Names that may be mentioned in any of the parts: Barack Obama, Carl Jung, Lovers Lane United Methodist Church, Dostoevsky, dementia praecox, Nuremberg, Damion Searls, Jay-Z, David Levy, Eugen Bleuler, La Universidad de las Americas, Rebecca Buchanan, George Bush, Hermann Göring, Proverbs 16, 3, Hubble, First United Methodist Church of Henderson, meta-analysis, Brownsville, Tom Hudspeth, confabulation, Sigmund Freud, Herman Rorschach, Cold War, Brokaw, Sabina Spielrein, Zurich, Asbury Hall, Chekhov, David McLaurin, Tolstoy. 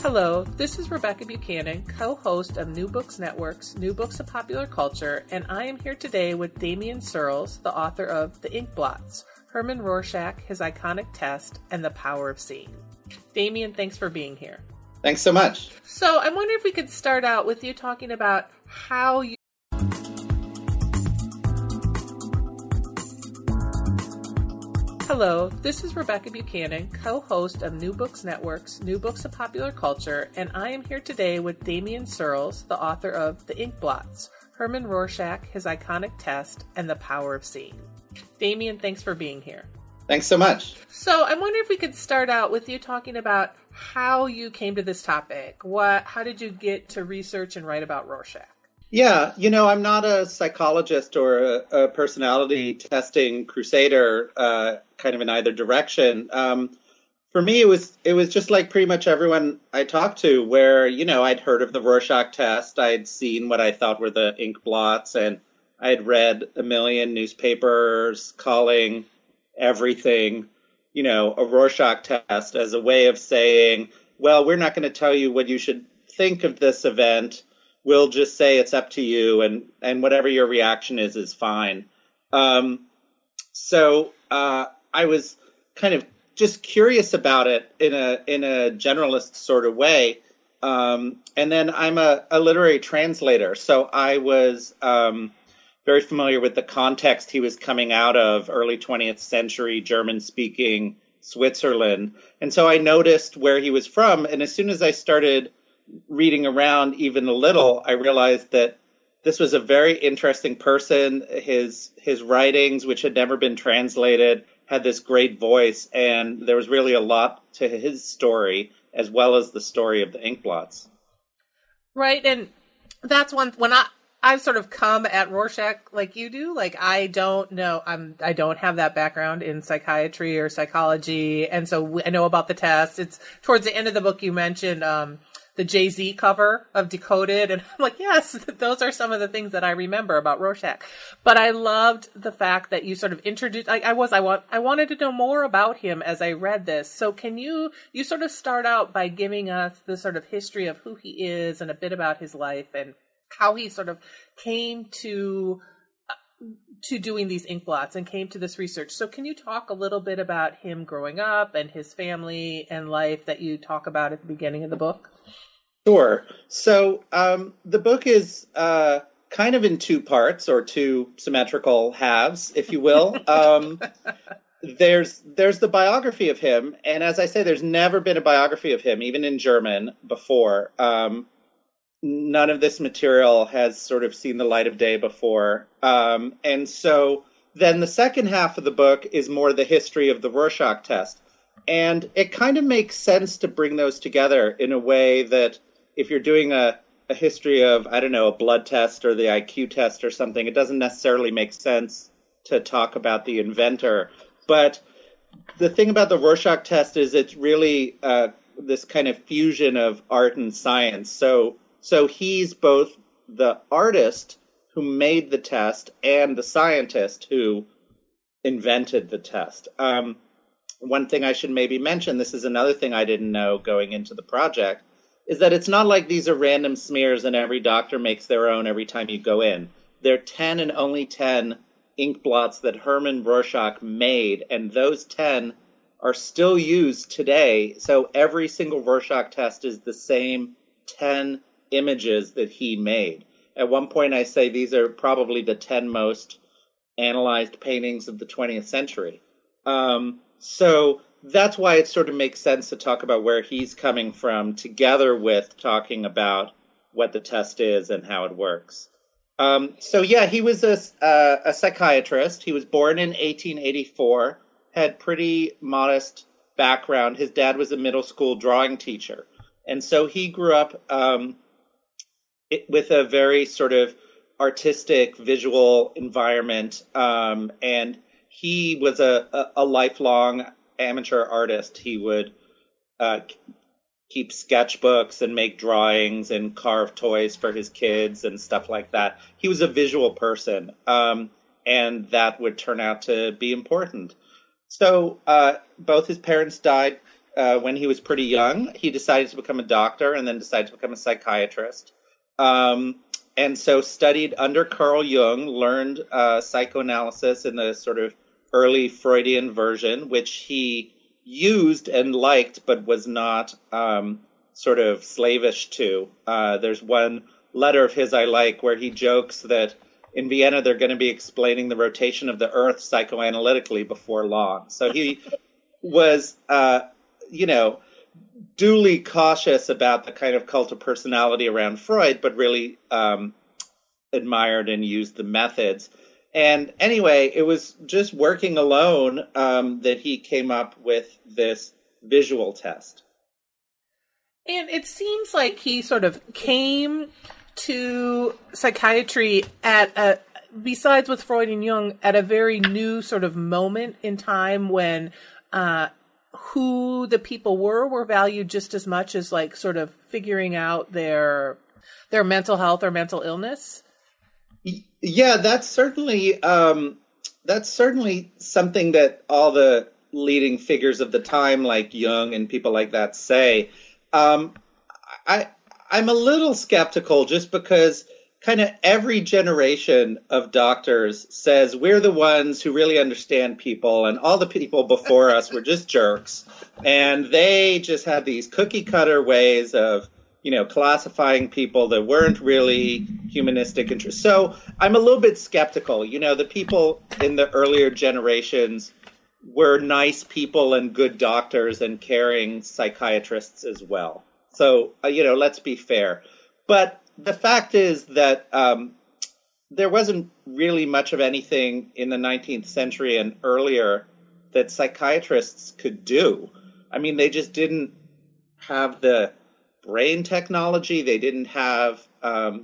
Hello, this is Rebecca Buchanan, co-host of New Books Network's New Books of Popular Culture, and I am here today with Damion Searls, the author of The Ink Blots, Herman Rorschach, His Iconic Test, and The Power of Seeing. Damion, thanks for being here. Thanks so much. So I wonder if we could start out with you talking about how you... Hello, this is Rebecca Buchanan, co-host of New Books Network's New Books of Popular Culture, and I am here today with Damion Searls, the author of The Ink Blots, Herman Rorschach, His Iconic Test, and The Power of Seeing. Damion, thanks for being here. Thanks so much. So I wonder if we could start out with you talking about how you came to this topic. How did you get to research and write about Rorschach? Yeah, I'm not a psychologist or a personality testing crusader, kind of in either direction. For me, it was just like pretty much everyone I talked to, where I'd heard of the Rorschach test, I'd seen what I thought were the ink blots, and I'd read a million newspapers calling everything, a Rorschach test as a way of saying, well, we're not going to tell you what you should think of this event. We'll just say it's up to you, and whatever your reaction is fine. So I was kind of just curious about it in a generalist sort of way. And then I'm a literary translator, so I was very familiar with the context he was coming out of, early 20th century German-speaking Switzerland. And so I noticed where he was from, and as soon as I started reading around even a little, I realized that this was a very interesting person. His writings, which had never been translated, had this great voice, and there was really a lot to his story, as well as the story of the ink blots. Right, and that's when I've sort of come at Rorschach like you do. Like, I don't have that background in psychiatry or psychology, and so I know about the tests. It's towards the end of the book you mentioned the Jay-Z cover of Decoded. And I'm like, yes, those are some of the things that I remember about Rorschach. But I loved the fact that you sort of introduced, I wanted to know more about him as I read this. So can you sort of start out by giving us the sort of history of who he is and a bit about his life and how he sort of came to doing these ink blots and came to this research. So can you talk a little bit about him growing up and his family and life that you talk about at the beginning of the book? Sure. So the book is kind of in two parts, or two symmetrical halves, if you will. There's the biography of him. And as I say, there's never been a biography of him, even in German, before. None of this material has sort of seen the light of day before. And so then the second half of the book is more the history of the Rorschach test. And it kind of makes sense to bring those together in a way that if you're doing a history of, a blood test or the IQ test or something, it doesn't necessarily make sense to talk about the inventor. But the thing about the Rorschach test is it's really this kind of fusion of art and science. So he's both the artist who made the test and the scientist who invented the test. One thing I should maybe mention, this is another thing I didn't know going into the project, is that it's not like these are random smears and every doctor makes their own every time you go in. There are 10 and only 10 ink blots that Herman Rorschach made, and those 10 are still used today. So every single Rorschach test is the same 10 images that he made. At one point I say these are probably the 10 most analyzed paintings of the 20th century. So that's why it sort of makes sense to talk about where he's coming from together with talking about what the test is and how it works. He was a psychiatrist. He was born in 1884, had pretty modest background. His dad was a middle school drawing teacher. And so he grew up with a very sort of artistic, visual environment. And he was a lifelong amateur artist. He would keep sketchbooks and make drawings and carve toys for his kids and stuff like that. He was a visual person, and that would turn out to be important. So both his parents died when he was pretty young. He decided to become a doctor and then decided to become a psychiatrist. And so studied under Carl Jung, learned psychoanalysis in the sort of early Freudian version, which he used and liked, but was not sort of slavish to. There's one letter of his I like where he jokes that in Vienna, they're going to be explaining the rotation of the earth psychoanalytically before long. So he was, duly cautious about the kind of cult of personality around Freud, but really admired and used the methods. And anyway, it was just working alone that he came up with this visual test. And it seems like he sort of came to psychiatry besides with Freud and Jung, at a very new sort of moment in time when who the people were valued just as much as like sort of figuring out their mental health or mental illness. Yeah, that's certainly something that all the leading figures of the time, like Jung and people like that, say. I'm a little skeptical just because kind of every generation of doctors says we're the ones who really understand people, and all the people before us were just jerks, and they just had these cookie cutter ways of, classifying people that weren't really humanistic interests. So I'm a little bit skeptical. The people in the earlier generations were nice people and good doctors and caring psychiatrists as well. So, let's be fair. But the fact is that there wasn't really much of anything in the 19th century and earlier that psychiatrists could do. I mean, they just didn't have the brain technology. They didn't have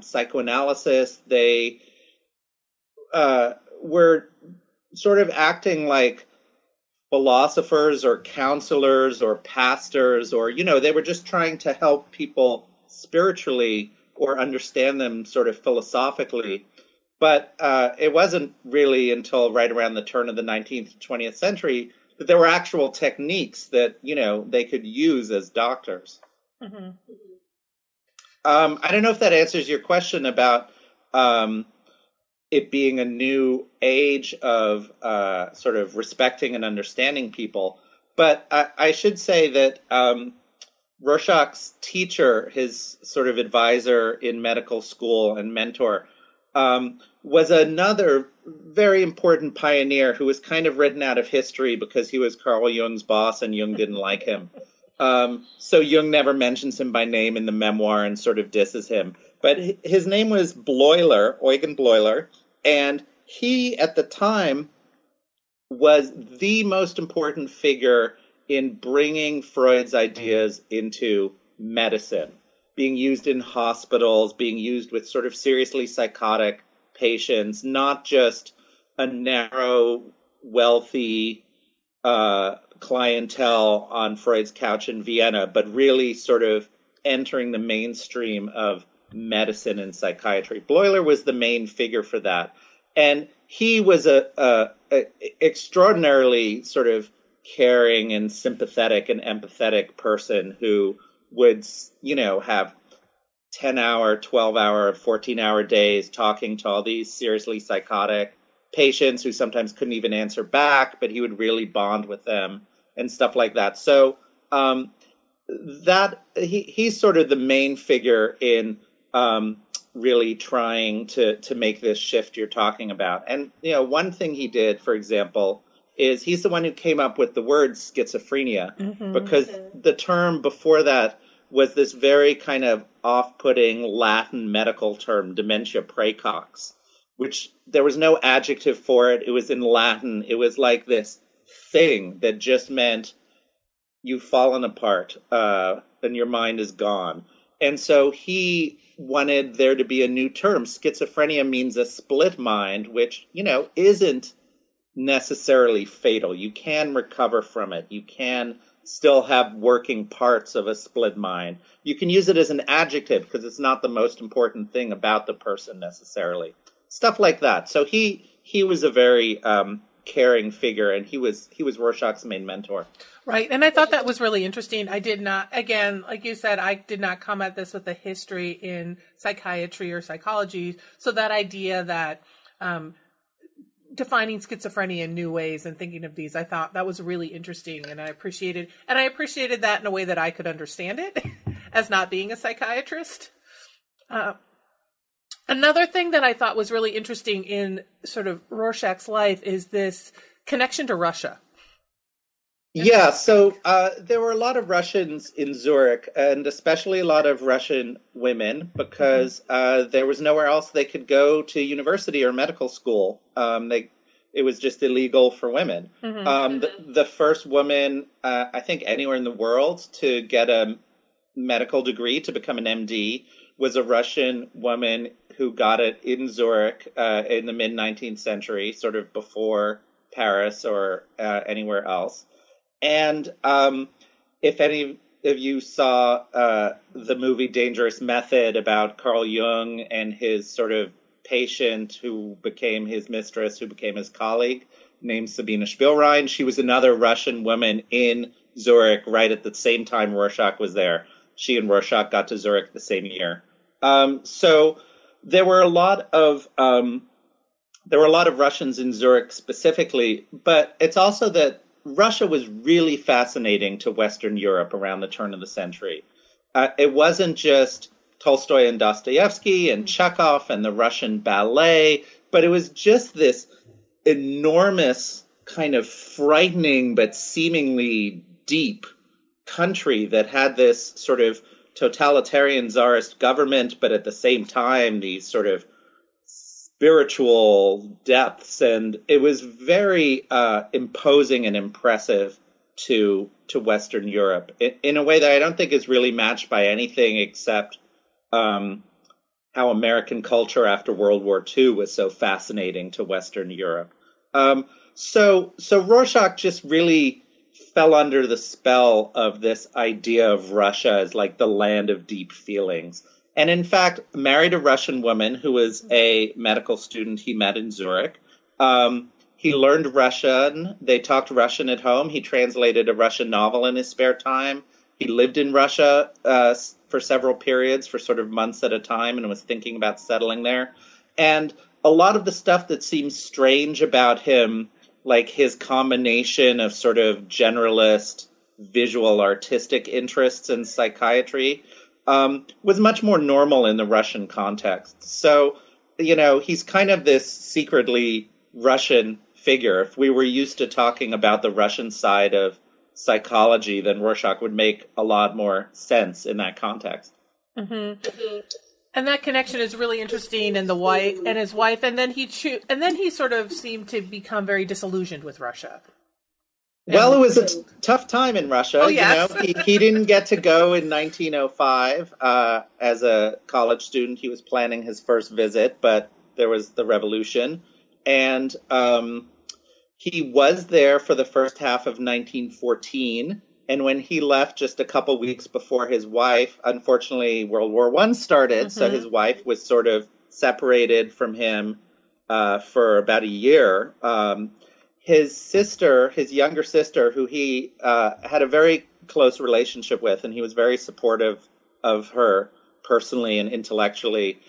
psychoanalysis. They were sort of acting like philosophers or counselors or pastors, or, they were just trying to help people spiritually or understand them sort of philosophically. But it wasn't really until right around the turn of the 19th to 20th century that there were actual techniques that, they could use as doctors. Mm-hmm. I don't know if that answers your question about it being a new age of sort of respecting and understanding people. But I should say that Rorschach's teacher, his sort of advisor in medical school and mentor, was another very important pioneer who was kind of written out of history because he was Carl Jung's boss and Jung didn't like him. So Jung never mentions him by name in the memoir and sort of disses him. But his name was Eugen Bleuler, and he at the time was the most important figure in bringing Freud's ideas into medicine, being used in hospitals, being used with sort of seriously psychotic patients, not just a narrow, wealthy clientele on Freud's couch in Vienna, but really sort of entering the mainstream of medicine and psychiatry. Bleuler was the main figure for that. And he was a extraordinarily sort of caring and sympathetic and empathetic person who would, have 10-hour, 12-hour, 14-hour days talking to all these seriously psychotic patients who sometimes couldn't even answer back, but he would really bond with them and stuff like that. So he's sort of the main figure in really trying to make this shift you're talking about. And, one thing he did, for example, is he's the one who came up with the word schizophrenia, mm-hmm. because the term before that was this very kind of off-putting Latin medical term, dementia praecox, which there was no adjective for it. It was in Latin. It was like this thing that just meant you've fallen apart and your mind is gone. And so he wanted there to be a new term. Schizophrenia means a split mind, which, you know, isn't necessarily fatal. You can recover from it. You can still have working parts of a split mind. You can use it as an adjective because it's not the most important thing about the person necessarily. Stuff like that. So he was a very caring figure, and he was Rorschach's main mentor. Right. And I thought that was really interesting. I did not, again, like you said, I did not come at this with a history in psychiatry or psychology. So that idea that defining schizophrenia in new ways and thinking of these, I thought that was really interesting. And I appreciated that in a way that I could understand it as not being a psychiatrist. Another thing that I thought was really interesting in sort of Rorschach's life is this connection to Russia. Yeah, so there were a lot of Russians in Zurich, and especially a lot of Russian women, because there was nowhere else they could go to university or medical school. It was just illegal for women. Mm-hmm. The first woman, I think, anywhere in the world to get a medical degree to become an MD was a Russian woman who got it in Zurich in the mid-19th century, sort of before Paris or anywhere else. And if any of you saw the movie Dangerous Method about Carl Jung and his sort of patient who became his mistress, who became his colleague, named Sabina Spielrein, she was another Russian woman in Zurich right at the same time Rorschach was there. She and Rorschach got to Zurich the same year. So there were a lot of Russians in Zurich specifically, but it's also that Russia was really fascinating to Western Europe around the turn of the century. It wasn't just Tolstoy and Dostoevsky and Chekhov and the Russian ballet, but it was just this enormous, kind of frightening but seemingly deep country that had this sort of totalitarian czarist government, but at the same time, these sort of spiritual depths, and it was very imposing and impressive to Western Europe in a way that I don't think is really matched by anything except how American culture after World War II was so fascinating to Western Europe. So Rorschach just really fell under the spell of this idea of Russia as like the land of deep feelings. And in fact, married a Russian woman who was a medical student he met in Zurich. He learned Russian. They talked Russian at home. He translated a Russian novel in his spare time. He lived in Russia for several periods, for sort of months at a time, and was thinking about settling there. And a lot of the stuff that seems strange about him, like his combination of sort of generalist, visual, artistic interests in psychiatry, was much more normal in the Russian context. So, you know, he's kind of this secretly Russian figure. If we were used to talking about the Russian side of psychology, then Rorschach would make a lot more sense in that context. Mm-hmm. And that connection is really interesting, and the wife and his wife, and then he sort of seemed to become very disillusioned with Russia. Well, it was a tough time in Russia. Oh, yes. You know, he didn't get to go in 1905 as a college student. He was planning his first visit, but there was the revolution. And he was there for the first half of 1914. And when he left just a couple weeks before his wife, unfortunately, World War I started. Mm-hmm. So his wife was sort of separated from him for about a year. His sister, his younger sister, who he had a very close relationship with, and he was very supportive of her personally and intellectually,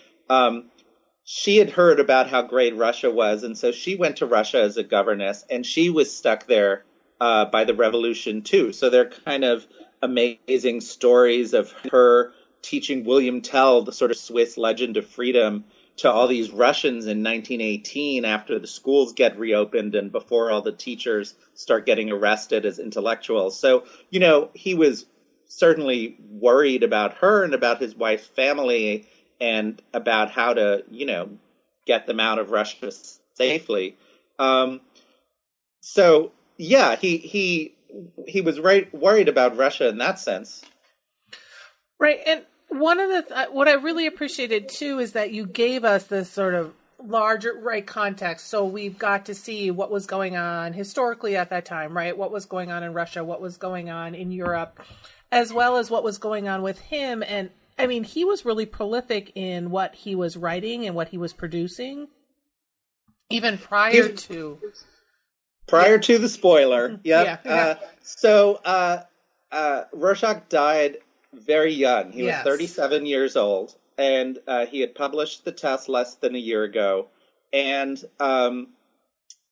she had heard about how great Russia was, and so she went to Russia as a governess, and she was stuck there by the revolution too. So there are kind of amazing stories of her teaching William Tell, the sort of Swiss legend of freedom, to all these Russians in 1918 after the schools get reopened and before all the teachers start getting arrested as intellectuals. So, you know, he was certainly worried about her and about his wife's family and about how to, you know, get them out of Russia safely. So, yeah, he he was worried about Russia in that sense. Right. And one of the what I really appreciated, too, is that you gave us this sort of larger context. So we've got to see what was going on historically at that time, right? What was going on in Russia, what was going on in Europe, as well as what was going on with him. And I mean, he was really prolific in what he was writing and what he was producing, even prior to... Prior to the spoiler. Yep. Yeah. So Rorschach died very young. He was 37 years old, and he had published the test less than a year ago. And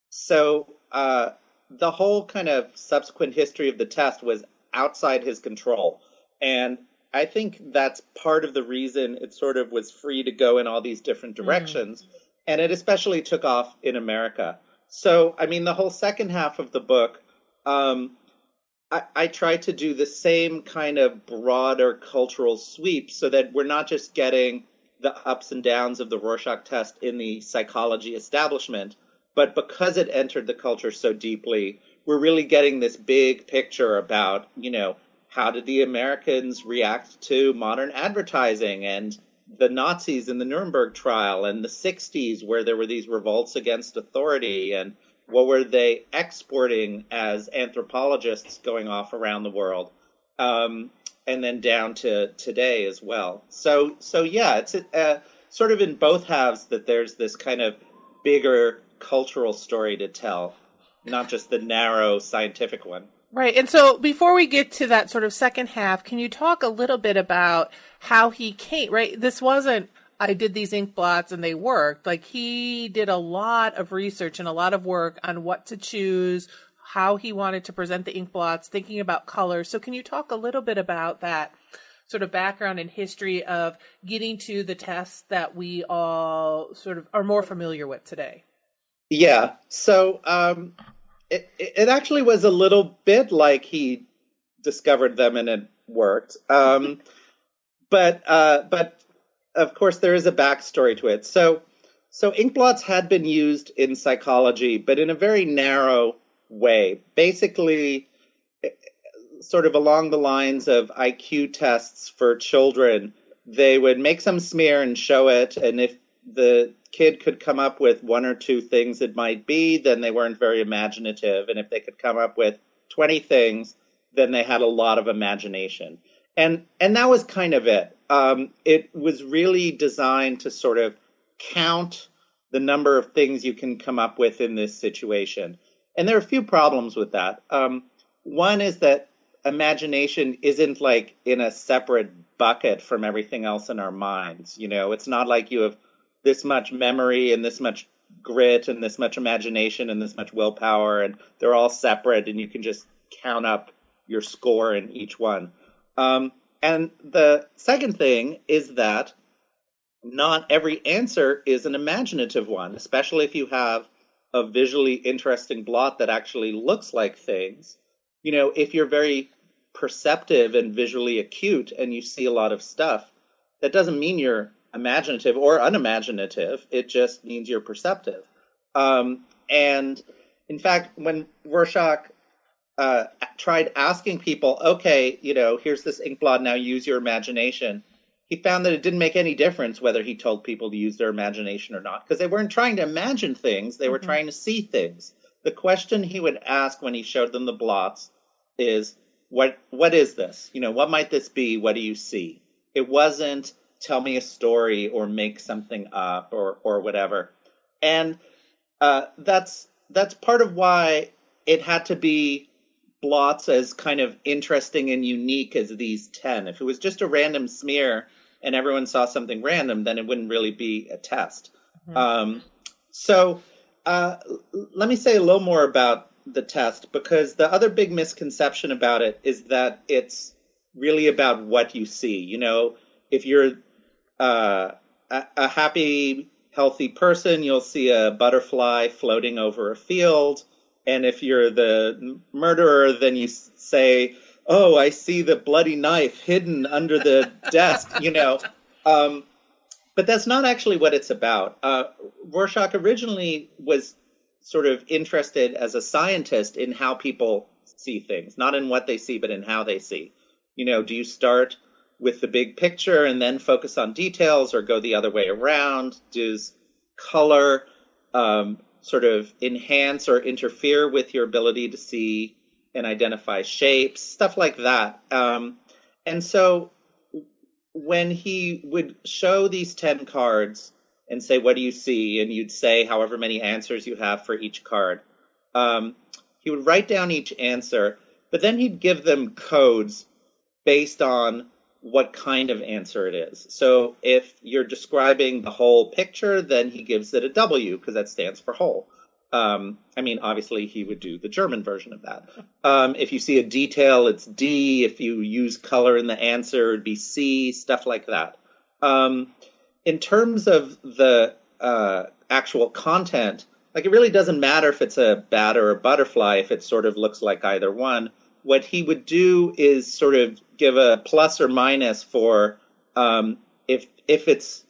so the whole kind of subsequent history of the test was outside his control. And I think that's part of the reason it sort of was free to go in all these different directions. Mm-hmm. And it especially took off in America. So, I mean, the whole second half of the book, I try to do the same kind of broader cultural sweep so that we're not just getting the ups and downs of the Rorschach test in the psychology establishment, but because it entered the culture so deeply, we're really getting this big picture about, you know, how did the Americans react to modern advertising and the Nazis in the Nuremberg trial and the 60s where there were these revolts against authority, and what were they exporting as anthropologists going off around the world, and then down to today as well. So yeah, it's sort of in both halves that there's this kind of bigger cultural story to tell, not just the narrow scientific one. Right. And so before we get to that sort of second half, can you talk a little bit about how he came, right? This wasn't, I did these ink blots and they worked. Like, he did a lot of research and a lot of work on what to choose, how he wanted to present the ink blots, thinking about color. So can you talk a little bit about that sort of background and history of getting to the tests that we all sort of are more familiar with today? Yeah. So, It actually was a little bit like he discovered them and it worked. But of course there is a backstory to it. So inkblots had been used in psychology, but in a very narrow way, basically sort of along the lines of IQ tests for children. They would make some smear and show it, and if the kid could come up with one or two things it might be, then they weren't very imaginative. And if they could come up with 20 things, then they had a lot of imagination. And that was kind of it. It was really designed to sort of count the number of things you can come up with in this situation. And there are a few problems with that. One is that imagination isn't like in a separate bucket from everything else in our minds. You know, it's not like you have this much memory and this much grit and this much imagination and this much willpower, and they're all separate and you can just count up your score in each one. And the second thing is that not every answer is an imaginative one, especially if you have a visually interesting blot that actually looks like things. You know, if you're very perceptive and visually acute and you see a lot of stuff, that doesn't mean you're imaginative or unimaginative. It just means you're perceptive. And in fact, when Rorschach tried asking people, okay, you know, here's this ink blot, now use your imagination, he found that it didn't make any difference whether he told people to use their imagination or not, because they weren't trying to imagine things. They were trying to see things. The question he would ask when he showed them the blots is, what is this? You know, what might this be? What do you see? It wasn't tell me a story or make something up or whatever. And that's part of why it had to be blots as kind of interesting and unique as these 10. If it was just a random smear and everyone saw something random, then it wouldn't really be a test. Mm-hmm. So let me say a little more about the test, because the other big misconception about it is that it's really about what you see. You know, if you're a happy, healthy person, you'll see a butterfly floating over a field. And if you're the murderer, then you say, oh, I see the bloody knife hidden under the desk, you know. But that's not actually what it's about. Rorschach originally was sort of interested as a scientist in how people see things, not in what they see, but in how they see. You know, do you start with the big picture and then focus on details, or go the other way around? Does color sort of enhance or interfere with your ability to see and identify shapes, stuff like that? And so when he would show these 10 cards and say, what do you see? And you'd say however many answers you have for each card. He would write down each answer, but then he'd give them codes based on what kind of answer it is. So if you're describing the whole picture, then he gives it a W, because that stands for whole. I mean, obviously, he would do the German version of that. If you see a detail, it's D. If you use color in the answer, it would be C, stuff like that. In terms of the actual content, like, it really doesn't matter if it's a bat or a butterfly, if it sort of looks like either one. What he would do is sort of give a plus or minus for if it's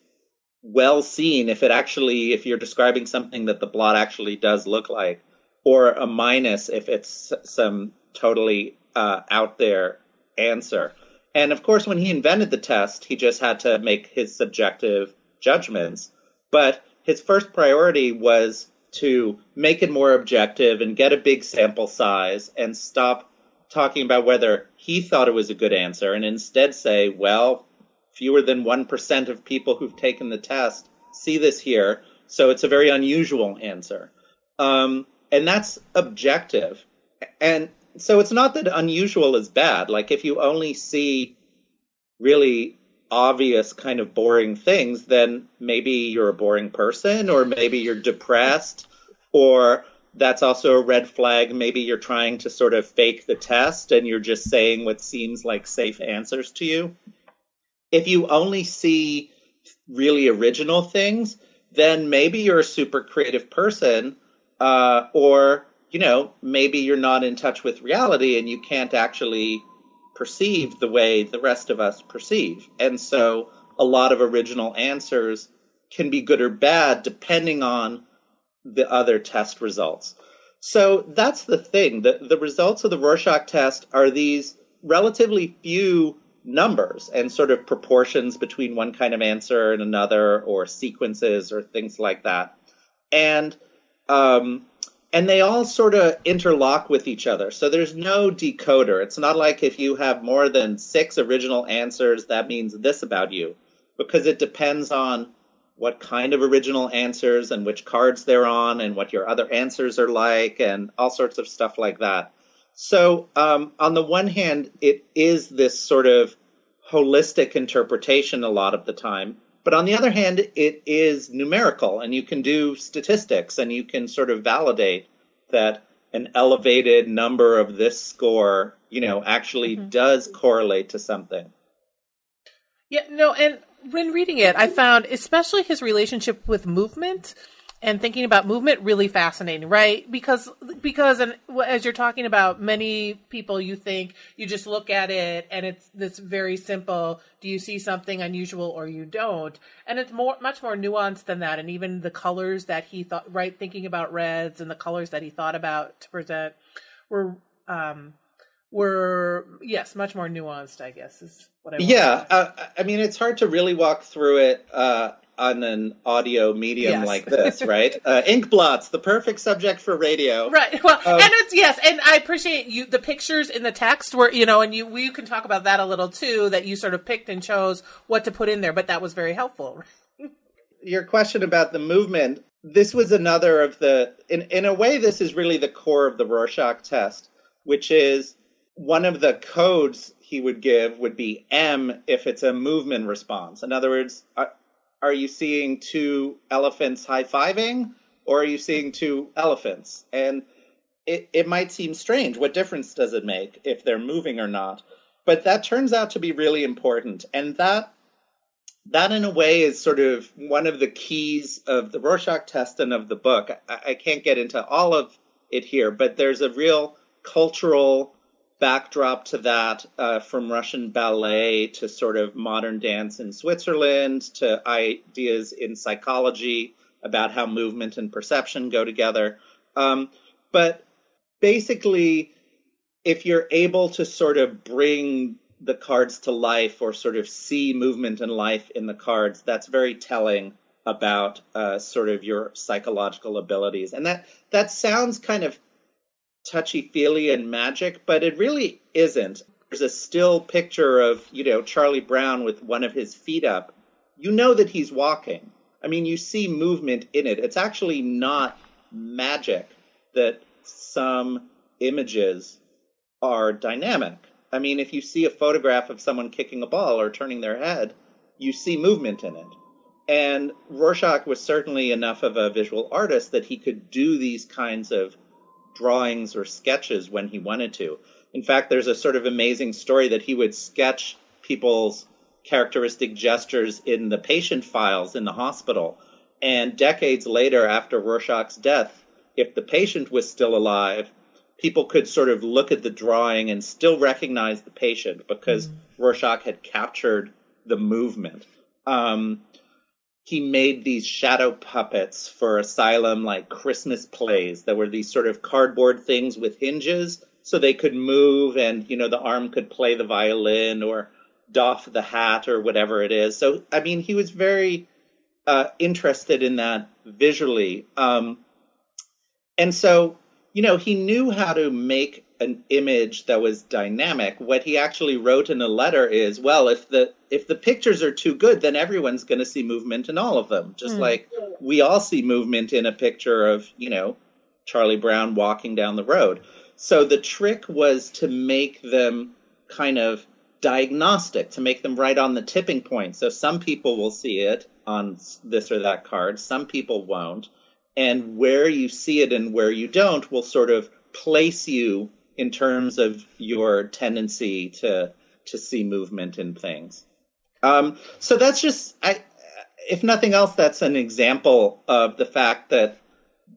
well seen, if you're describing something that the blot actually does look like, or a minus if it's some totally out there answer. And of course, when he invented the test, he just had to make his subjective judgments. But his first priority was to make it more objective and get a big sample size and stop talking about whether he thought it was a good answer, and instead say, well, fewer than 1% of people who've taken the test see this here, so it's a very unusual answer. And that's objective. And so it's not that unusual is bad. Like, if you only see really obvious kind of boring things, then maybe you're a boring person, or maybe you're depressed, or that's also a red flag. Maybe you're trying to sort of fake the test and you're just saying what seems like safe answers to you. If you only see really original things, then maybe you're a super creative person, or, you know, maybe you're not in touch with reality and you can't actually perceive the way the rest of us perceive. And so a lot of original answers can be good or bad depending on the other test results. So that's the thing. The results of the Rorschach test are these relatively few numbers and sort of proportions between one kind of answer and another, or sequences or things like that. And they all sort of interlock with each other. So there's no decoder. It's not like if you have more than 6 original answers, that means this about you, because it depends on what kind of original answers and which cards they're on and what your other answers are like and all sorts of stuff like that. So on the one hand, it is this sort of holistic interpretation a lot of the time. But on the other hand, it is numerical, and you can do statistics and you can sort of validate that an elevated number of this score, you know, actually does correlate to something. Yeah, no, and when reading it, I found especially his relationship with movement and thinking about movement really fascinating, right? Because and as you're talking about, many people, you think you just look at it and it's this very simple, do you see something unusual or you don't? And it's much more nuanced than that. And even the colors that he thought, right, thinking about reds and the colors that he thought about to present were yes, much more nuanced, I guess, is what I want to say. I mean, it's hard to really walk through it on an audio medium like this, right? Ink blots, the perfect subject for radio. Right. Well, and it's, yes, and I appreciate you, the pictures in the text were, you know, and we can talk about that a little too, that you sort of picked and chose what to put in there, but that was very helpful. Your question about the movement, this was another of the, in a way, this is really the core of the Rorschach test, which is, one of the codes he would give would be M if it's a movement response. In other words, are you seeing 2 elephants high-fiving, or are you seeing 2 elephants? And it might seem strange. What difference does it make if they're moving or not? But that turns out to be really important. And that in a way is sort of one of the keys of the Rorschach test and of the book. I can't get into all of it here, but there's a real cultural backdrop to that, from Russian ballet to sort of modern dance in Switzerland to ideas in psychology about how movement and perception go together. But basically, if you're able to sort of bring the cards to life or sort of see movement and life in the cards, that's very telling about sort of your psychological abilities. And that sounds kind of touchy-feely and magic, but it really isn't. There's a still picture of, you know, Charlie Brown with one of his feet up. You know that he's walking. I mean, you see movement in it. It's actually not magic that some images are dynamic. I mean, if you see a photograph of someone kicking a ball or turning their head, you see movement in it. And Rorschach was certainly enough of a visual artist that he could do these kinds of drawings or sketches when he wanted to. In fact, there's a sort of amazing story that he would sketch people's characteristic gestures in the patient files in the hospital. And decades later, after Rorschach's death, if the patient was still alive, people could sort of look at the drawing and still recognize the patient because Rorschach had captured the movement. He made these shadow puppets for asylum, like Christmas plays, that were these sort of cardboard things with hinges so they could move and, you know, the arm could play the violin or doff the hat or whatever it is. So, I mean, he was very interested in that visually. And so, you know, he knew how to make an image that was dynamic. What he actually wrote in a letter is, well, if the pictures are too good, then everyone's going to see movement in all of them. Just like we all see movement in a picture of, you know, Charlie Brown walking down the road. So the trick was to make them kind of diagnostic, to make them right on the tipping point. So some people will see it on this or that card. Some people won't. And where you see it and where you don't will sort of place you in terms of your tendency to see movement in things. So that's just, if nothing else, that's an example of the fact that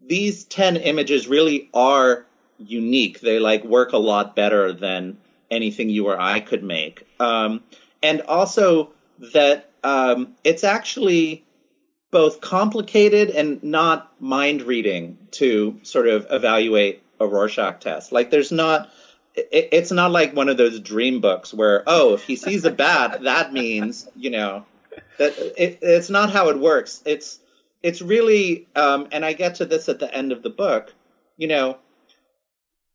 these 10 images really are unique. They like work a lot better than anything you or I could make. And also that it's actually both complicated and not mind reading to sort of evaluate a Rorschach test. Like there's not, it's not like one of those dream books where, oh, if he sees a bat, that means, you know, that it's not how it works. It's really, and I get to this at the end of the book, you know,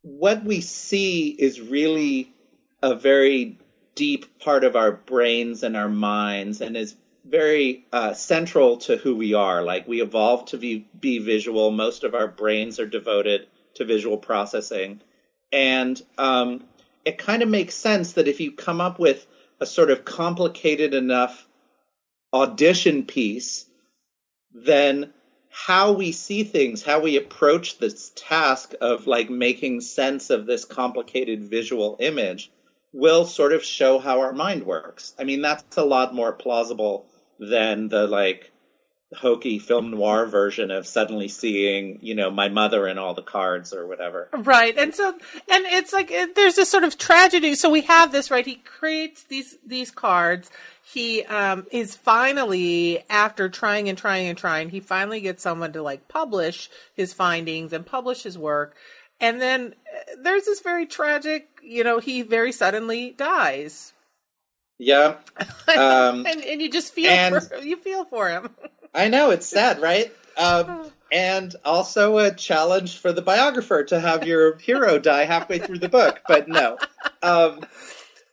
what we see is really a very deep part of our brains and our minds and is very central to who we are. Like we evolved to be visual. Most of our brains are devoted to visual processing. And it kind of makes sense that if you come up with a sort of complicated enough audition piece, then how we see things, how we approach this task of like making sense of this complicated visual image will sort of show how our mind works. I mean, that's a lot more plausible than the like hokey film noir version of suddenly seeing, you know, my mother in all the cards or whatever. Right. And so, and it's like, there's this sort of tragedy. So we have this, right? He creates these cards. He is finally, after trying, he finally gets someone to like publish his findings and publish his work. And then there's this very tragic, you know, he very suddenly dies. Yeah. And you just feel for him. I know, it's sad, right? And also a challenge for the biographer to have your hero die halfway through the book. But no,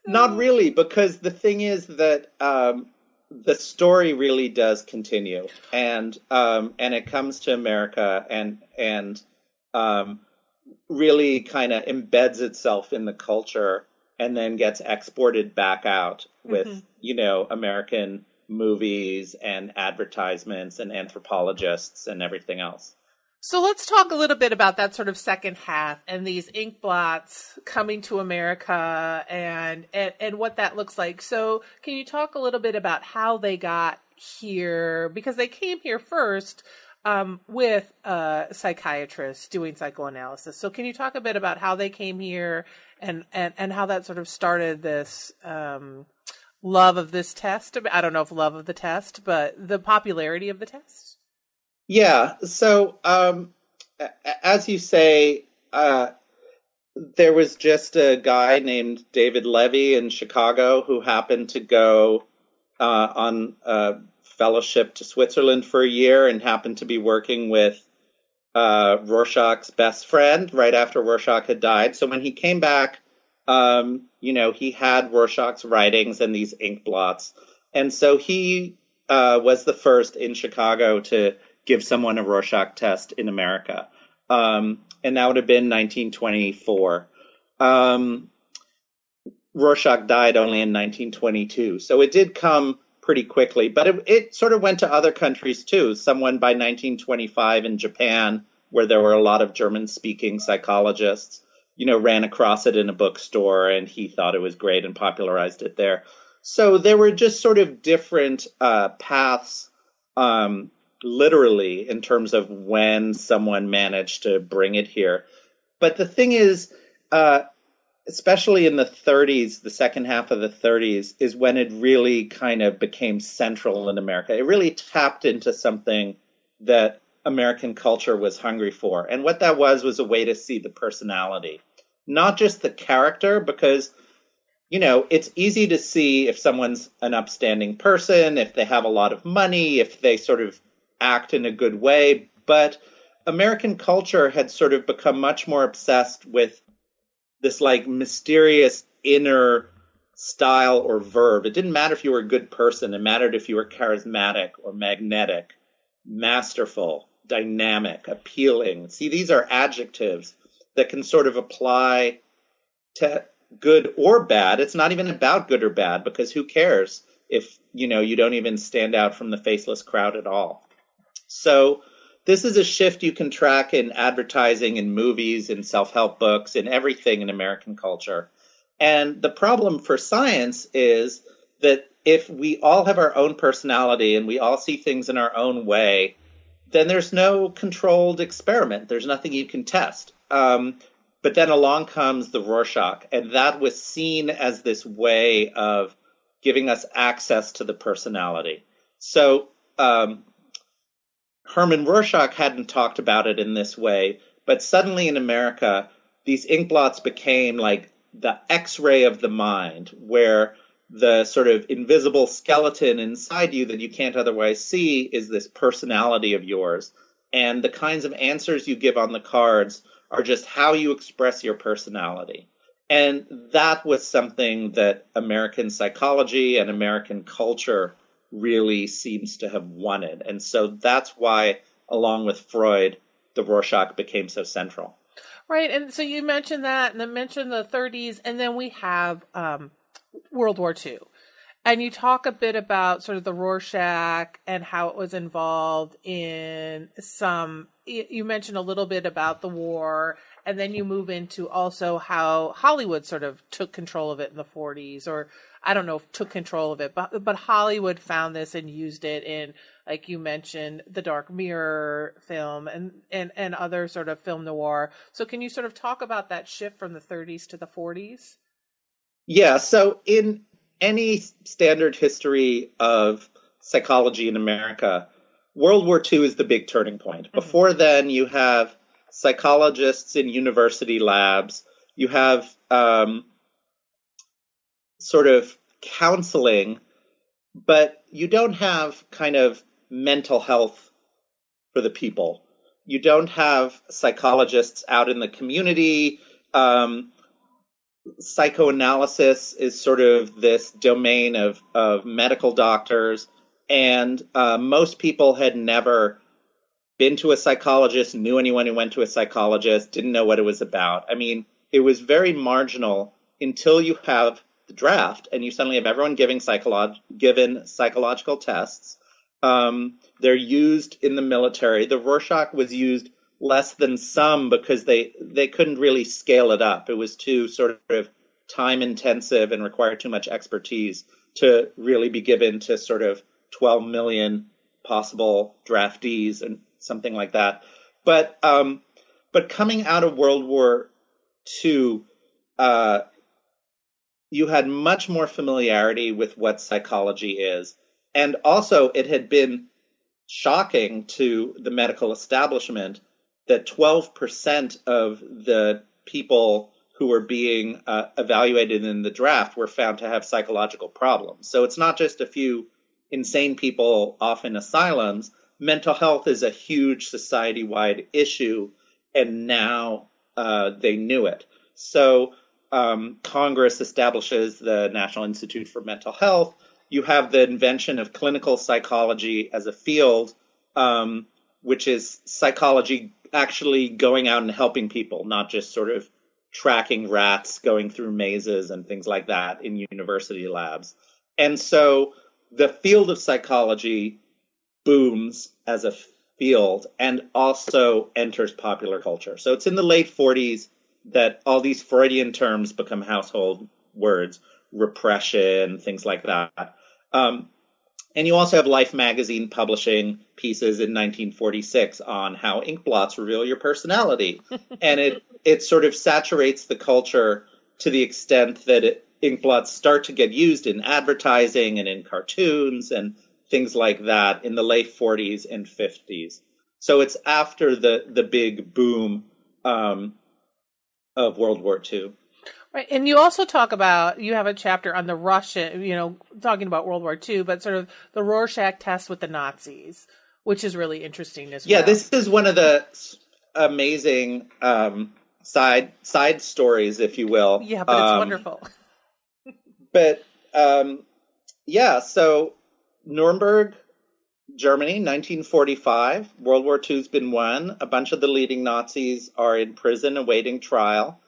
not really, because the thing is that the story really does continue. And it comes to America and really kind of embeds itself in the culture and then gets exported back out with, you know, American movies and advertisements and anthropologists and everything else. So let's talk a little bit about that sort of second half and these ink blots coming to America and what that looks like. So can you talk a little bit about how they got here? Because they came here first with psychiatrists doing psychoanalysis. So can you talk a bit about how they came here and how that sort of started this love of this test? I don't know if love of the test, but the popularity of the test. Yeah. So as you say, There was just a guy named David Levy in Chicago who happened to go on a fellowship to Switzerland for a year and happened to be working with Rorschach's best friend right after Rorschach had died. So when he came back, he had Rorschach's writings and these ink blots. And so he was the first in Chicago to give someone a Rorschach test in America. And that would have been 1924. Rorschach died only in 1922. So it did come pretty quickly, but it sort of went to other countries too. Someone by 1925 in Japan, where there were a lot of German-speaking psychologists, ran across it in a bookstore, and he thought it was great and popularized it there. So there were just sort of different paths literally in terms of when someone managed to bring it here. But the thing is, especially in the 30s, the second half of the 30s, is when it really kind of became central in America. It really tapped into something that American culture was hungry for. And what that was a way to see the personality, not just the character, because it's easy to see if someone's an upstanding person, if they have a lot of money, if they sort of act in a good way. But American culture had sort of become much more obsessed with this like mysterious inner style or verve. It didn't matter if you were a good person. It mattered if you were charismatic or magnetic, masterful, dynamic, appealing. See, these are adjectives that can sort of apply to good or bad. It's not even about good or bad, because who cares if, you don't even stand out from the faceless crowd at all. So this is a shift you can track in advertising, in movies, in self-help books, in everything in American culture. And the problem for science is that if we all have our own personality and we all see things in our own way, then there's no controlled experiment. There's nothing you can test. But then along comes the Rorschach, and that was seen as this way of giving us access to the personality. So Herman Rorschach hadn't talked about it in this way, but suddenly in America, these ink blots became like the X-ray of the mind, where the sort of invisible skeleton inside you that you can't otherwise see is this personality of yours. And the kinds of answers you give on the cards are just how you express your personality. And that was something that American psychology and American culture really seems to have wanted. And so that's why, along with Freud, the Rorschach became so central. Right. And so you mentioned that, and then mentioned the 30s, and then we have World War II. And you talk a bit about sort of the Rorschach and how it was involved in some, you mentioned a little bit about the war, and then you move into also how Hollywood sort of took control of it in the 40s, or I don't know if took control of it, but Hollywood found this and used it in, like you mentioned, the Dark Mirror film and other sort of film noir. So can you sort of talk about that shift from the 30s to the 40s? Yeah, so in any standard history of psychology in America, World War II is the big turning point. Before then, you have psychologists in university labs. You have sort of counseling, but you don't have kind of mental health for the people. You don't have psychologists out in the community. Psychoanalysis is sort of this domain of medical doctors, and most people had never been to a psychologist, knew anyone who went to a psychologist, didn't know what it was about. I mean, it was very marginal until you have the draft, and you suddenly have everyone given psychological tests. They're used in the military. The Rorschach was used less than some because they couldn't really scale it up. It was too sort of time intensive and required too much expertise to really be given to sort of 12 million possible draftees and something like that. But coming out of World War II, you had much more familiarity with what psychology is. And also it had been shocking to the medical establishment that 12% of the people who were being evaluated in the draft were found to have psychological problems. So it's not just a few insane people off in asylums. Mental health is a huge society-wide issue, and now they knew it. So Congress establishes the National Institute for Mental Health. You have the invention of clinical psychology as a field, which is psychology actually going out and helping people, not just sort of tracking rats going through mazes and things like that in university labs. And so the field of psychology booms as a field and also enters popular culture. So it's in the late 40s that all these Freudian terms become household words, repression, things like that. And you also have Life magazine publishing pieces in 1946 on how ink blots reveal your personality. And it sort of saturates the culture to the extent that ink blots start to get used in advertising and in cartoons and things like that in the late 40s and 50s. So it's after the big boom of World War II. Right, and you also talk about, you have a chapter on the Russian, talking about World War II, but sort of the Rorschach test with the Nazis, which is really interesting as well. Yeah, this is one of the amazing side stories, if you will. Yeah, but it's wonderful. But, so Nuremberg, Germany, 1945, World War II's been won. A bunch of the leading Nazis are in prison awaiting trial.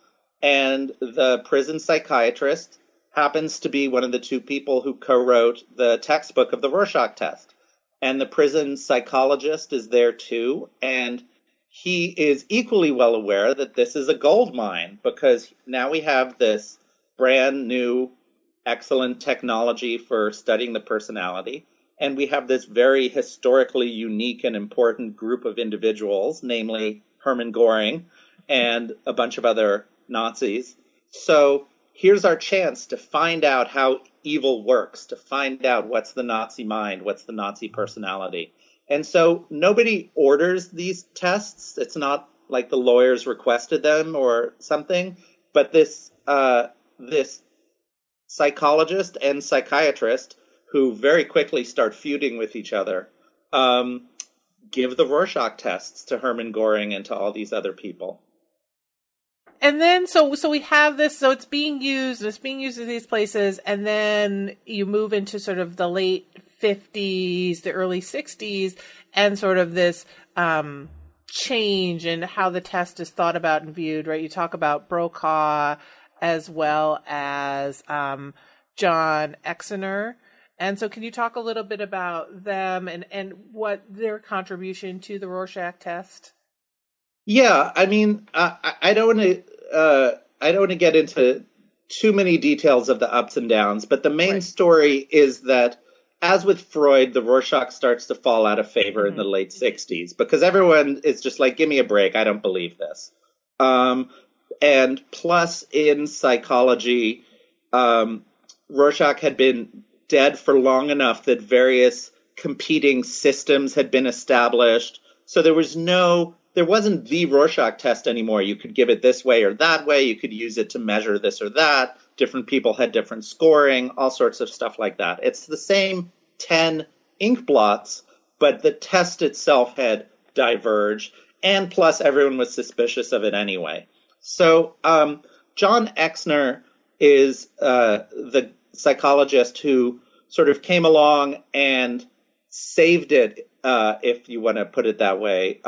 And the prison psychiatrist happens to be one of the two people who co-wrote the textbook of the Rorschach test. And the prison psychologist is there too. And he is equally well aware that this is a gold mine, because now we have this brand new, excellent technology for studying the personality. And we have this very historically unique and important group of individuals, namely Hermann Göring and a bunch of other Nazis. So here's our chance to find out how evil works, to find out what's the Nazi mind, what's the Nazi personality. And so nobody orders these tests. It's not like the lawyers requested them or something, but this psychologist and psychiatrist, who very quickly start feuding with each other, give the Rorschach tests to Hermann Göring and to all these other people. And then, so we have this, so it's being used, and it's being used in these places, and then you move into sort of the late 50s, the early 60s, and sort of this change in how the test is thought about and viewed, right? You talk about Brokaw as well as John Exner. And so can you talk a little bit about them and what their contribution to the Rorschach test? Yeah, I mean, I don't want to get into too many details of the ups and downs, but the main story is that, as with Freud, the Rorschach starts to fall out of favor in the late 60s, because everyone is just like, give me a break, I don't believe this. And plus, in psychology, Rorschach had been dead for long enough that various competing systems had been established, so there wasn't the Rorschach test anymore. You could give it this way or that way. You could use it to measure this or that. Different people had different scoring, all sorts of stuff like that. It's the same 10 ink blots, but the test itself had diverged. And plus, everyone was suspicious of it anyway. So John Exner is the psychologist who sort of came along and saved it, if you want to put it that way.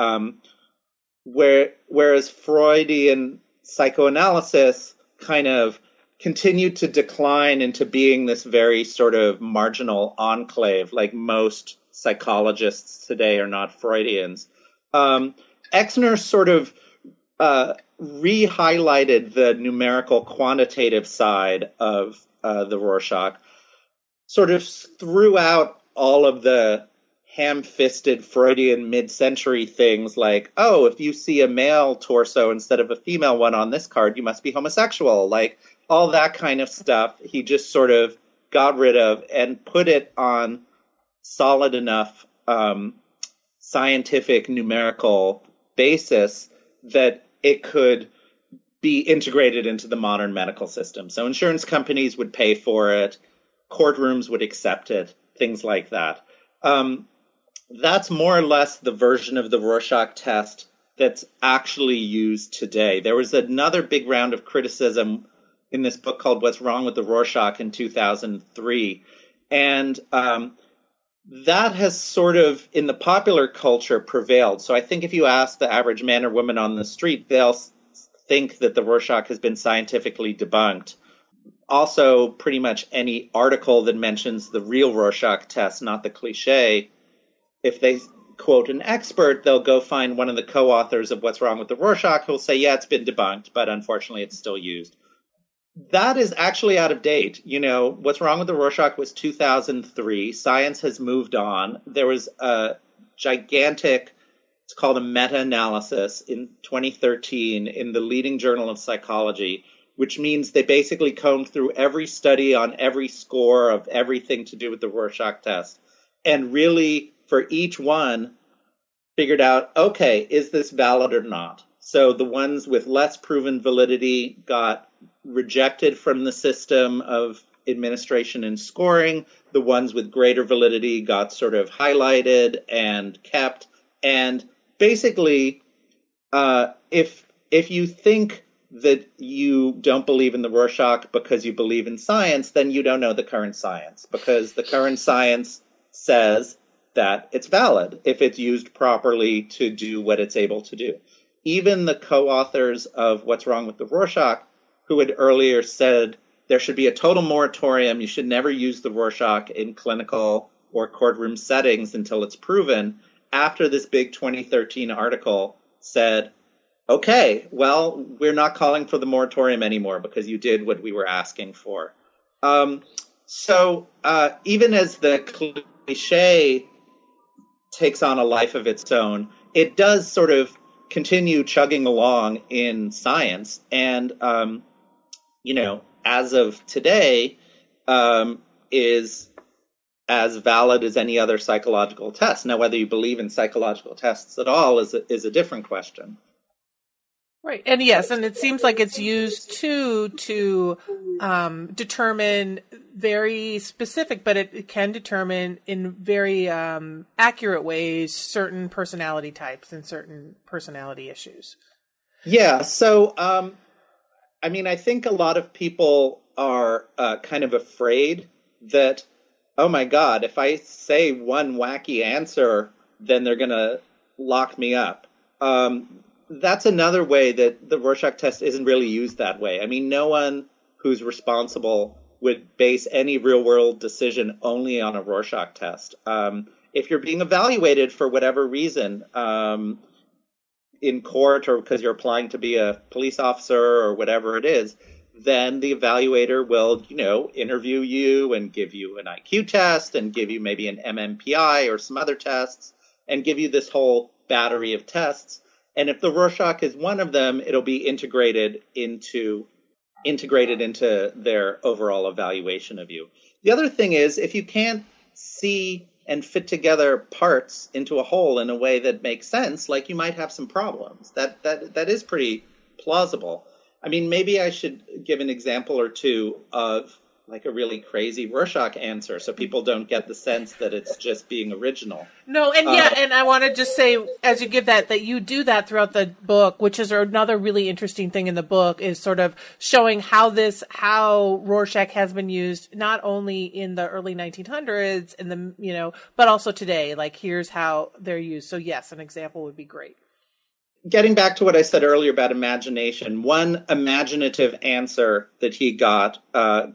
Whereas Freudian psychoanalysis kind of continued to decline into being this very sort of marginal enclave, like most psychologists today are not Freudians. Exner sort of re-highlighted the numerical quantitative side of the Rorschach, sort of threw out all of the ham-fisted Freudian mid-century things like, oh, if you see a male torso instead of a female one on this card, you must be homosexual. Like, all that kind of stuff he just sort of got rid of and put it on solid enough scientific numerical basis that it could be integrated into the modern medical system. So insurance companies would pay for it, courtrooms would accept it, things like that. That's more or less the version of the Rorschach test that's actually used today. There was another big round of criticism in this book called What's Wrong with the Rorschach in 2003. And that has sort of, in the popular culture, prevailed. So I think if you ask the average man or woman on the street, they'll think that the Rorschach has been scientifically debunked. Also, pretty much any article that mentions the real Rorschach test, not the cliche, if they quote an expert, they'll go find one of the co-authors of What's Wrong with the Rorschach who'll say, yeah, it's been debunked, but unfortunately it's still used. That is actually out of date. You know, What's Wrong with the Rorschach was 2003. Science has moved on. There was a gigantic, it's called a meta-analysis in 2013 in the leading journal of psychology, which means they basically combed through every study on every score of everything to do with the Rorschach test. And really, for each one, figured out, okay, is this valid or not? So the ones with less proven validity got rejected from the system of administration and scoring. The ones with greater validity got sort of highlighted and kept. And basically, if you think that you don't believe in the Rorschach because you believe in science, then you don't know the current science, because the current science says that it's valid if it's used properly to do what it's able to do. Even the co-authors of What's Wrong with the Rorschach, who had earlier said there should be a total moratorium, you should never use the Rorschach in clinical or courtroom settings until it's proven, after this big 2013 article said, okay, well, we're not calling for the moratorium anymore because you did what we were asking for. So even as the cliche takes on a life of its own, it does sort of continue chugging along in science. And, you know, as of today, is as valid as any other psychological test. Now, whether you believe in psychological tests at all is a different question. Right. And yes, and it seems like it's used to determine very specific, but it can determine in very accurate ways certain personality types and certain personality issues. Yeah. So, I mean, I think a lot of people are kind of afraid that, oh my God, if I say one wacky answer, then they're going to lock me up. That's another way that the Rorschach test isn't really used that way. I mean, no one who's responsible would base any real-world decision only on a Rorschach test. If you're being evaluated for whatever reason in court or because you're applying to be a police officer or whatever it is, then the evaluator will, you know, interview you and give you an IQ test and give you maybe an MMPI or some other tests and give you this whole battery of tests. And if the Rorschach is one of them, it'll be integrated into their overall evaluation of you. The other thing is, if you can't see and fit together parts into a whole in a way that makes sense, like, you might have some problems. That is pretty plausible. I mean, maybe I should give an example or two of like a really crazy Rorschach answer so people don't get the sense that it's just being original. No, and yeah, and I want to just say, as you give that you do that throughout the book, which is another really interesting thing in the book, is sort of showing how Rorschach has been used, not only in the early 1900s and the, you know, but also today, like here's how they're used. So yes, an example would be great. Getting back to what I said earlier about imagination, one imaginative answer that he got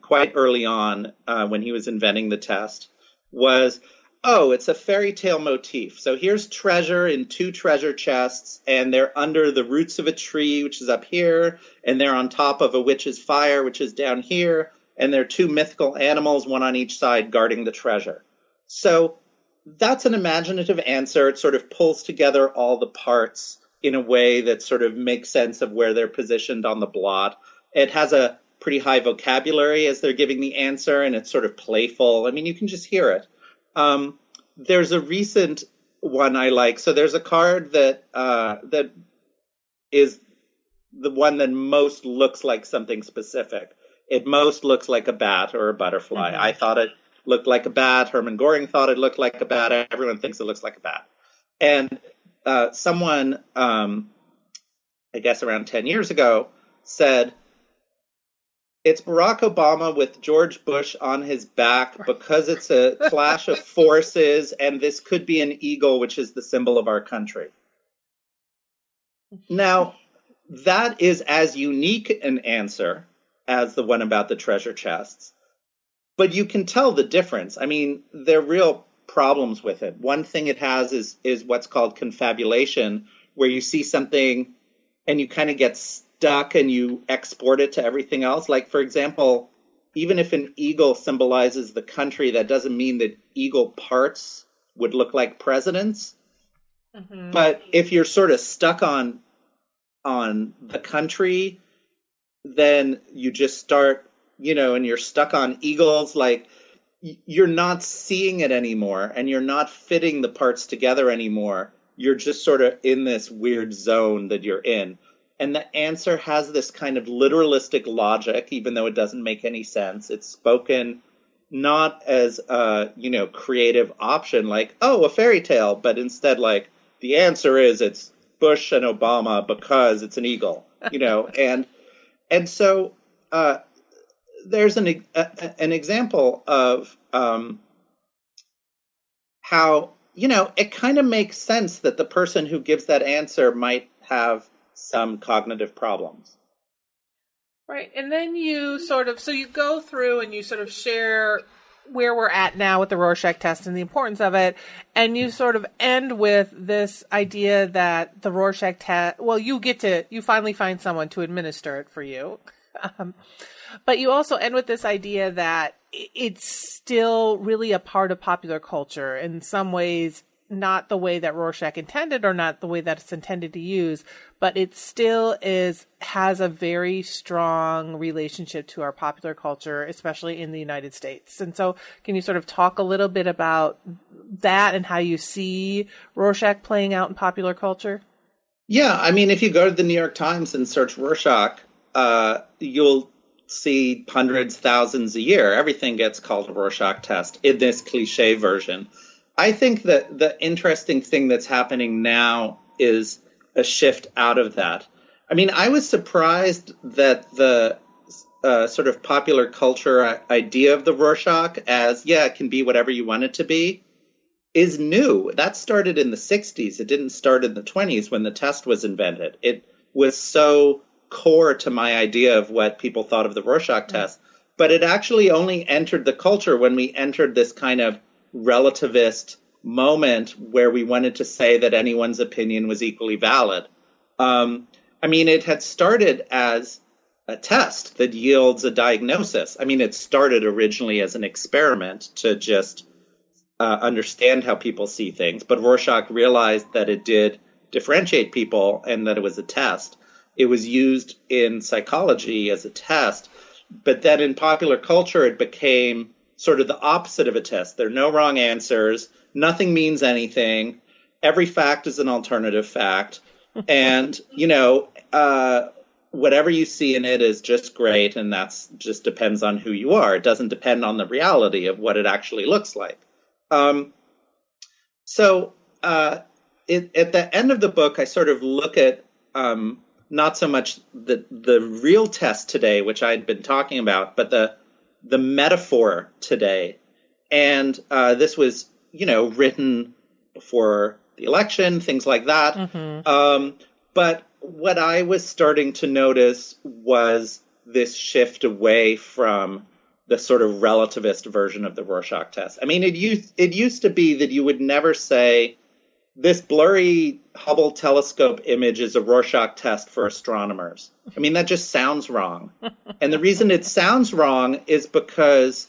quite early on when he was inventing the test was, oh, it's a fairy tale motif. So here's treasure in two treasure chests, and they're under the roots of a tree, which is up here, and they're on top of a witch's fire, which is down here, and there are two mythical animals, one on each side, guarding the treasure. So that's an imaginative answer. It sort of pulls together all the parts in a way that sort of makes sense of where they're positioned on the blot. It has a pretty high vocabulary as they're giving the answer, and it's sort of playful. I mean, you can just hear it. There's a recent one I like. So there's a card that is the one that most looks like something specific. It most looks like a bat or a butterfly. Mm-hmm. I thought it looked like a bat. Hermann Göring thought it looked like a bat. Everyone thinks it looks like a bat. And someone, I guess around 10 years ago, said, it's Barack Obama with George Bush on his back because it's a clash of forces, and this could be an eagle, which is the symbol of our country. Now, that is as unique an answer as the one about the treasure chests, but you can tell the difference. I mean, there are real problems with it. One thing it has is what's called confabulation, where you see something and you kind of get stuck and you export it to everything else. Like, for example, even if an eagle symbolizes the country, that doesn't mean that eagle parts would look like presidents. Mm-hmm. But if you're sort of stuck on the country, then you just start, and you're stuck on eagles, like you're not seeing it anymore and you're not fitting the parts together anymore. You're just sort of in this weird zone that you're in. And the answer has this kind of literalistic logic, even though it doesn't make any sense. It's spoken not as a, creative option, like, oh, a fairy tale, but instead like the answer is it's Bush and Obama because it's an eagle, and so there's an example of how, it kind of makes sense that the person who gives that answer might have some cognitive problems. Right. And then you go through and you sort of share where we're at now with the Rorschach test and the importance of it. And you sort of end with this idea that the Rorschach test, you finally find someone to administer it for you. But you also end with this idea that it's still really a part of popular culture in some ways, not the way that Rorschach intended or not the way that it's intended to use, but it still has a very strong relationship to our popular culture, especially in the United States. And so can you sort of talk a little bit about that and how you see Rorschach playing out in popular culture? Yeah. I mean, if you go to the New York Times and search Rorschach, you'll see hundreds, thousands a year. Everything gets called a Rorschach test in this cliche version. I think that the interesting thing that's happening now is a shift out of that. I mean, I was surprised that the sort of popular culture idea of the Rorschach as, it can be whatever you want it to be, is new. That started in the 60s. It didn't start in the 20s when the test was invented. It was so core to my idea of what people thought of the Rorschach test, but it actually only entered the culture when we entered this kind of relativist moment where we wanted to say that anyone's opinion was equally valid. I mean, it had started as a test that yields a diagnosis. I mean, it started originally as an experiment to just understand how people see things, but Rorschach realized that it did differentiate people and that it was a test. It was used in psychology as a test, but then in popular culture, it became sort of the opposite of a test. There are no wrong answers. Nothing means anything. Every fact is an alternative fact. And, whatever you see in it is just great. And that's just depends on who you are. It doesn't depend on the reality of what it actually looks like. At the end of the book, I sort of look at, not so much the real test today, which I'd been talking about, but the metaphor today. And this was, written before the election, things like that. Mm-hmm. But what I was starting to notice was this shift away from the sort of relativist version of the Rorschach test. I mean, it used to be that you would never say this blurry Hubble telescope image is a Rorschach test for astronomers. I mean, that just sounds wrong. And the reason it sounds wrong is because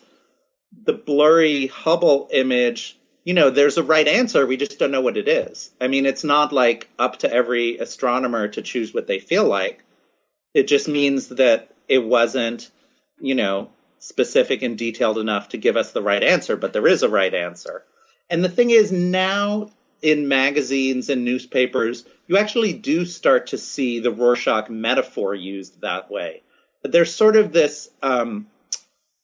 the blurry Hubble image, there's a right answer. We just don't know what it is. I mean, it's not like up to every astronomer to choose what they feel like. It just means that it wasn't, specific and detailed enough to give us the right answer, but there is a right answer. And the thing is now in magazines and newspapers, you actually do start to see the Rorschach metaphor used that way. But there's sort of this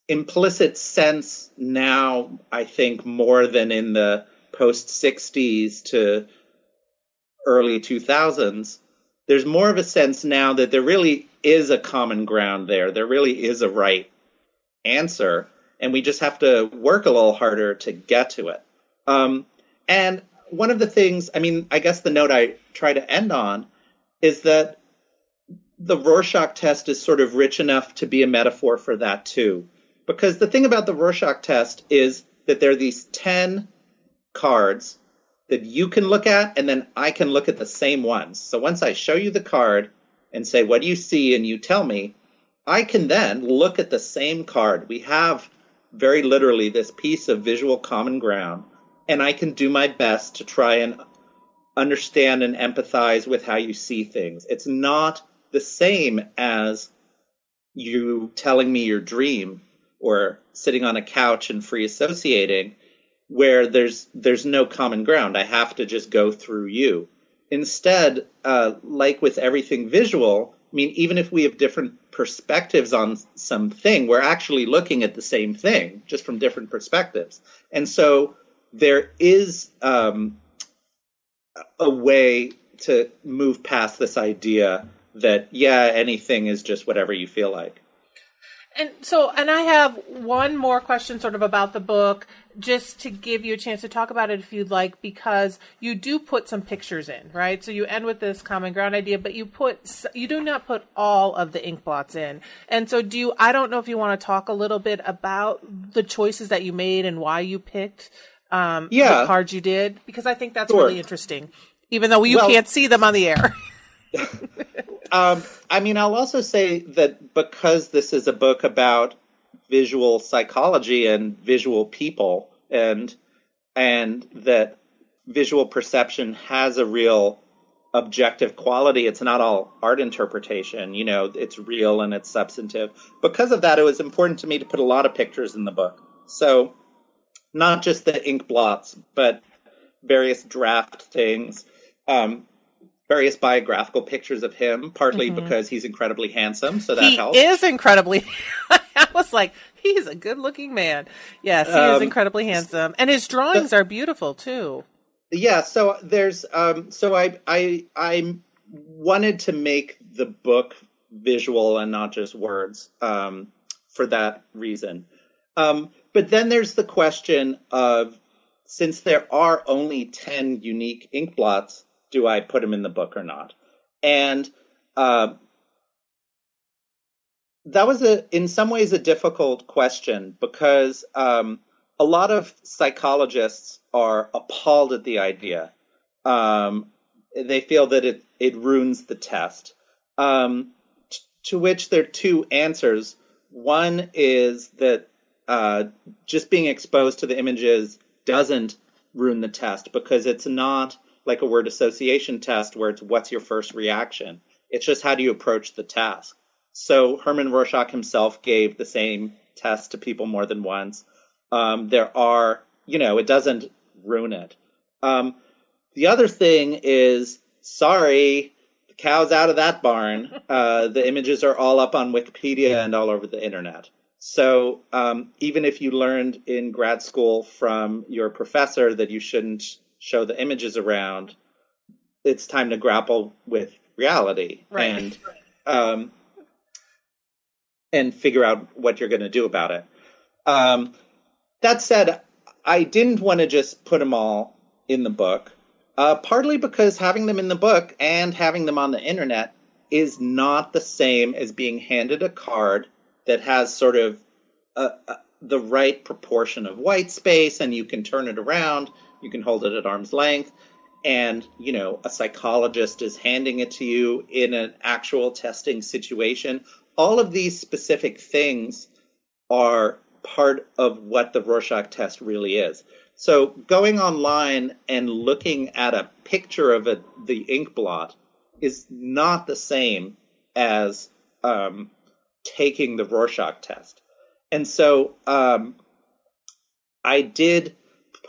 implicit sense now, I think, more than in the post-60s to early 2000s, there's more of a sense now that there really is a common ground there. There really is a right answer, and we just have to work a little harder to get to it. And one of the things, I mean, I guess the note I try to end on is that the Rorschach test is sort of rich enough to be a metaphor for that too. Because the thing about the Rorschach test is that there are these 10 cards that you can look at, and then I can look at the same ones. So once I show you the card and say, what do you see? And you tell me, I can then look at the same card. We have very literally this piece of visual common ground, and I can do my best to try and understand and empathize with how you see things. It's not the same as you telling me your dream or sitting on a couch and free associating, where there's no common ground. I have to just go through you. Instead, like with everything visual, I mean, even if we have different perspectives on something, we're actually looking at the same thing, just from different perspectives. And so there is a way to move past this idea that, yeah, anything is just whatever you feel like. And I have one more question sort of about the book, just to give you a chance to talk about it if you'd like, because you do put some pictures in, right? So you end with this common ground idea, but you do not put all of the ink blots in. And so I don't know if you want to talk a little bit about the choices that you made and why you picked the cards you did, because I think that's really interesting, even though you can't see them on the air. I mean, I'll also say that because this is a book about visual psychology and visual people, and that visual perception has a real objective quality. It's not all art interpretation, you know, it's real and it's substantive. Because of that, it was important to me to put a lot of pictures in the book. So not just the ink blots, but various draft things, various biographical pictures of him, partly because he's incredibly handsome, so that helps. He is incredibly I was like, he's a good-looking man. Yes, he is incredibly handsome. And his drawings are beautiful, too. Yeah, so there's I wanted to make the book visual and not just words for that reason. But then there's the question of, since there are only 10 unique ink blots, do I put them in the book or not? And that was, in some ways, a difficult question because a lot of psychologists are appalled at the idea. They feel that it ruins the test, to which there are two answers. One is that just being exposed to the images doesn't ruin the test because it's not like a word association test where it's what's your first reaction. It's just how do you approach the task. So Herman Rorschach himself gave the same test to people more than once. There are, you know, it doesn't ruin it. The other thing is, sorry, the cow's out of that barn. The images are all up on Wikipedia and all over the internet. So even if you learned in grad school from your professor that you shouldn't show the images around, it's time to grapple with reality and figure out what you're going to do about it. That said, I didn't want to just put them all in the book, partly because having them in the book and having them on the internet is not the same as being handed a card that has sort of the right proportion of white space, and you can turn it around. You can hold it at arm's length, and, you know, a psychologist is handing it to you in an actual testing situation. All of these specific things are part of what the Rorschach test really is. So going online and looking at a picture of the ink blot is not the same as taking the Rorschach test. And so I did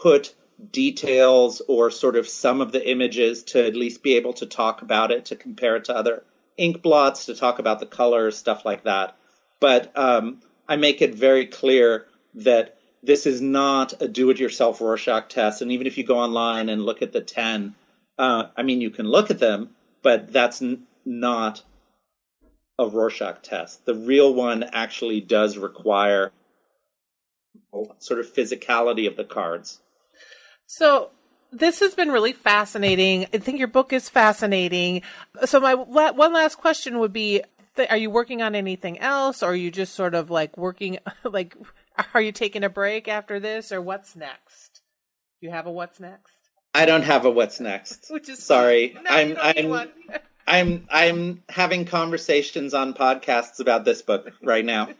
put details or sort of some of the images to at least be able to talk about it, to compare it to other ink blots, to talk about the colors, stuff like that. But I make it very clear that this is not a do-it-yourself Rorschach test. And even if you go online and look at the 10, I mean, you can look at them, but that's not a Rorschach test. The real one actually does require sort of physicality of the cards. So this has been really fascinating. I think your book is fascinating. So my one last question would be, are you working on anything else? Or are you just sort of like working, like, are you taking a break after this, or what's next? Do you have a what's next? I don't have a what's next. Which is sorry. No, I'm having conversations on podcasts about this book right now.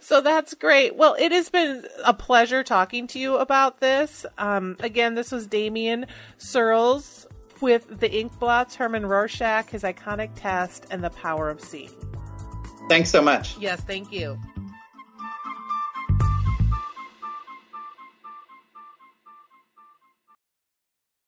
So that's great. Well, it has been a pleasure talking to you about this. Again, this was Damion Searls with The Ink Blots, Herman Rorschach, His Iconic Test, and the Power of Seeing. Thanks so much. Yes, thank you.